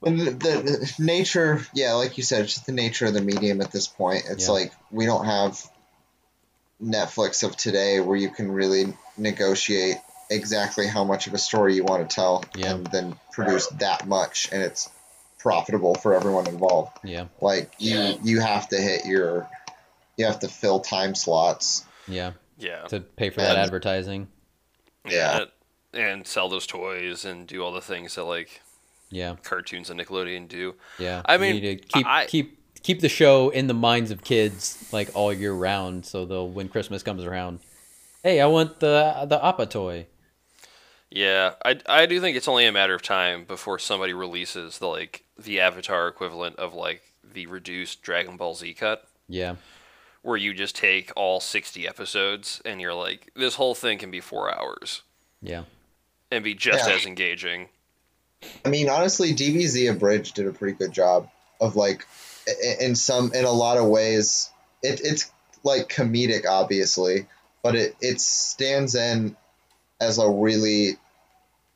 And the, the, the nature... Yeah, like you said, it's just the nature of the medium at this point. It's yeah. like, we don't have... Netflix of today where you can really negotiate exactly how much of a story you want to tell yeah. and then produce that much and it's profitable for everyone involved. Yeah. Like you yeah. you have to hit your you have to fill time slots. Yeah. Yeah. To pay for and, that advertising. Yeah. And sell those toys and do all the things that like yeah. cartoons and Nickelodeon do. Yeah. I mean you need to keep I, keep Keep the show in the minds of kids like all year round, so they'll when Christmas comes around, hey, I want the the Appa toy. Yeah, I I do think it's only a matter of time before somebody releases the like the Avatar equivalent of like the reduced Dragon Ball Z cut. Yeah, where you just take all sixty episodes and you're like, this whole thing can be four hours. Yeah, and be just yeah. as engaging. I mean, honestly, D B Z Abridged did a pretty good job of like. In some, in a lot of ways, it, it's like comedic, obviously, but it, it stands in as a really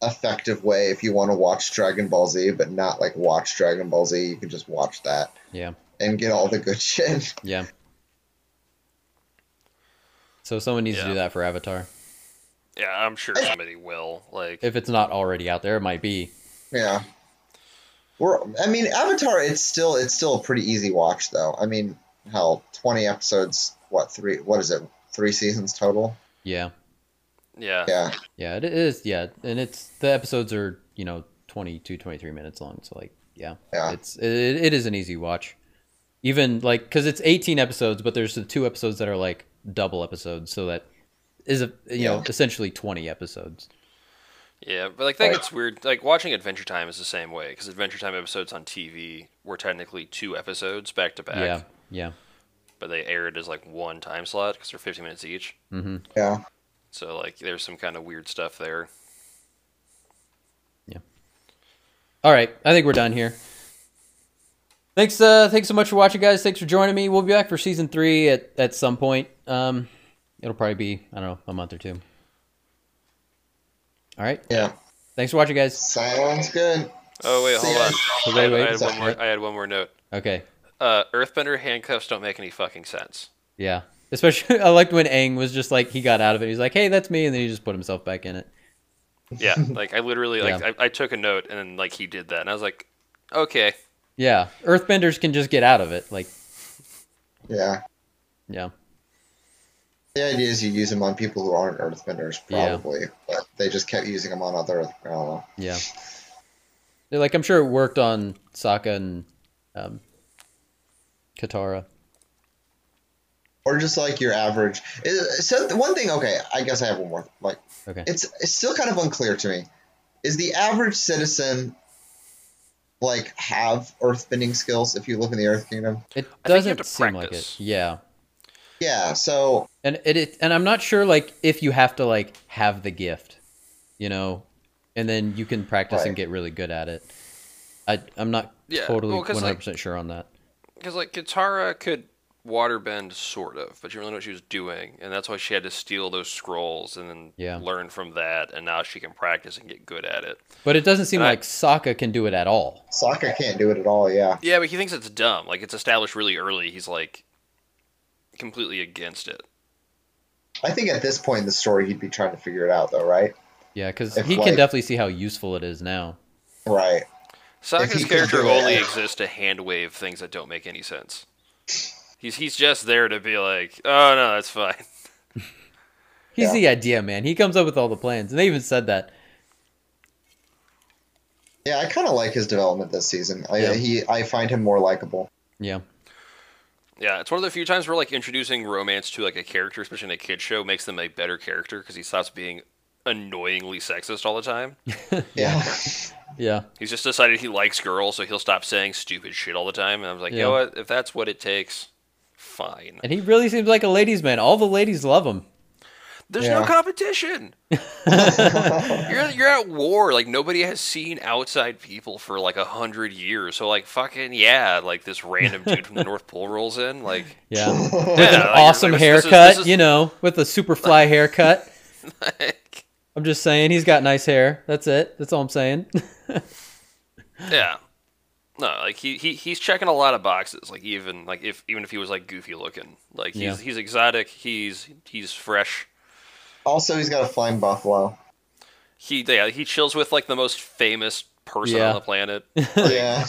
effective way if you want to watch Dragon Ball Z, but not like watch Dragon Ball Z. You can just watch that. Yeah. And get all the good shit. Yeah. So someone needs yeah. to do that for Avatar. Yeah, I'm sure somebody will. Like, if it's not already out there, it might be. Yeah. We're, I mean, Avatar, it's still it's still a pretty easy watch, though. I mean, hell, twenty episodes, what, three, what is it, three seasons total? Yeah. Yeah. Yeah. Yeah, it is, yeah. And it's, the episodes are, you know, twenty-two, twenty-three minutes long, so, like, yeah. Yeah. It's, it, it is an easy watch. Even, like, because it's eighteen episodes, but there's the two episodes that are, like, double episodes, so that is, a you yeah. know, essentially twenty episodes. Yeah, but like, I think it's weird. Like, watching Adventure Time is the same way, because Adventure Time episodes on T V were technically two episodes back to back. Yeah, yeah. But they aired as like one time slot because they're fifteen minutes each. Mm-hmm. Yeah. So like, there's some kind of weird stuff there. Yeah. All right, I think we're done here. Thanks, uh, thanks so much for watching, guys. Thanks for joining me. We'll be back for season three at at some point. Um, it'll probably be, I don't know, a month or two. All right. Yeah. Thanks for watching, guys. Sounds good. Oh wait, hold on. I had, I, had one more, I had one more note. Okay. Uh, Earthbender handcuffs don't make any fucking sense. Yeah. Especially, I liked when Aang was just like, he got out of it. He's like, "Hey, that's me," and then he just put himself back in it. Yeah. Like I literally, like yeah. I, I took a note, and then like he did that, and I was like, okay. Yeah. Earthbenders can just get out of it. Like. Yeah. Yeah. The idea is you use them on people who aren't Earthbenders, probably, yeah. but they just kept using them on other Earthbenders. Yeah. They're like, I'm sure it worked on Sokka and um, Katara. Or just like your average. So one thing, okay, I guess I have one more. Like, okay. it's, it's still kind of unclear to me. Is the average citizen, like, have Earthbending skills if you live in the Earth Kingdom? It doesn't seem like it. Yeah. Yeah, so and it, it and I'm not sure like if you have to like have the gift, you know, and then you can practice right. and get really good at it. I I'm not yeah, totally one hundred percent sure on that. Because like Katara could waterbend sort of, but you really know what she was doing, and that's why she had to steal those scrolls and then yeah. learn from that, and now she can practice and get good at it. But it doesn't seem and like I, Sokka can do it at all. Sokka can't do it at all. Yeah. Yeah, but he thinks it's dumb. Like it's established really early. He's like. Completely against it. I think at this point in the story he'd be trying to figure it out though, right? Yeah, because he like, can definitely see how useful it is now. Right. Sokka's character only exists to hand wave things that don't make any sense. He's he's just there to be like, oh no, that's fine. He's yeah. the idea man. He comes up with all the plans, and they even said that. Yeah, I kind of like his development this season. Yeah. I, he I find him more likable. Yeah. Yeah, it's one of the few times where like introducing romance to like a character, especially in a kid's show, makes them a better character because he stops being annoyingly sexist all the time. yeah. Yeah. He's just decided he likes girls, so he'll stop saying stupid shit all the time. And I was like, yeah. you know what? If that's what it takes, fine. And he really seems like a ladies' man. All the ladies love him. There's yeah. no competition. you're you're at war. Like nobody has seen outside people for like a hundred years. So like fucking yeah, like this random dude from the North Pole rolls in. Like yeah, yeah with an like, awesome like, haircut. This is, this is, you know, with a super fly haircut. Like, I'm just saying, he's got nice hair. That's it. That's all I'm saying. yeah. No, like he, he he's checking a lot of boxes. Like even like if even if he was like goofy looking, like he's yeah. he's exotic. He's he's fresh. Also, he's got a flying buffalo. He yeah, he chills with like the most famous person yeah. on the planet. Like, yeah,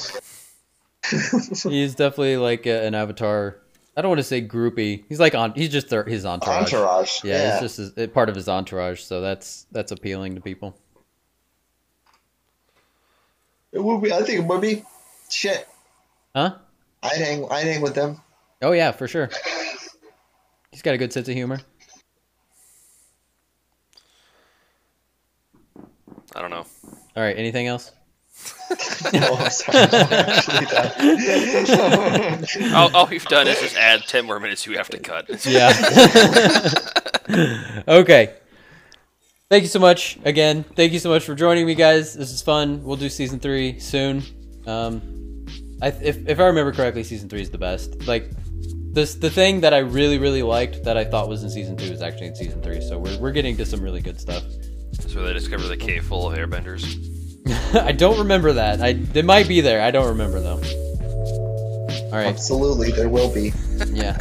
he's definitely like a, an avatar. I don't want to say groupie. He's like on. He's just their, his entourage. Entourage. Yeah, yeah. He's just his, part of his entourage. So that's that's appealing to people. It would be. I think it would be. Shit. Huh? I'd hang. I'd hang with them. Oh yeah, for sure. He's got a good sense of humor. I don't know. All right. Anything else? no, I'm sorry. I'm actually done. all, all we've done is just add ten more minutes you have to cut. yeah. okay. Thank you so much again. Thank you so much for joining me, guys. This is fun. We'll do season three soon. Um, I, if if I remember correctly, season three is the best. Like, This, the thing that I really, really liked that I thought was in season two is actually in season three. So we're, we're getting to some really good stuff. So they discover the cave full of airbenders. I don't remember that. I, it might be there. I don't remember though. All right. Absolutely, there will be. Yeah.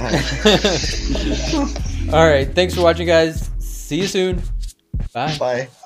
All right. Thanks for watching, guys. See you soon. Bye. Bye.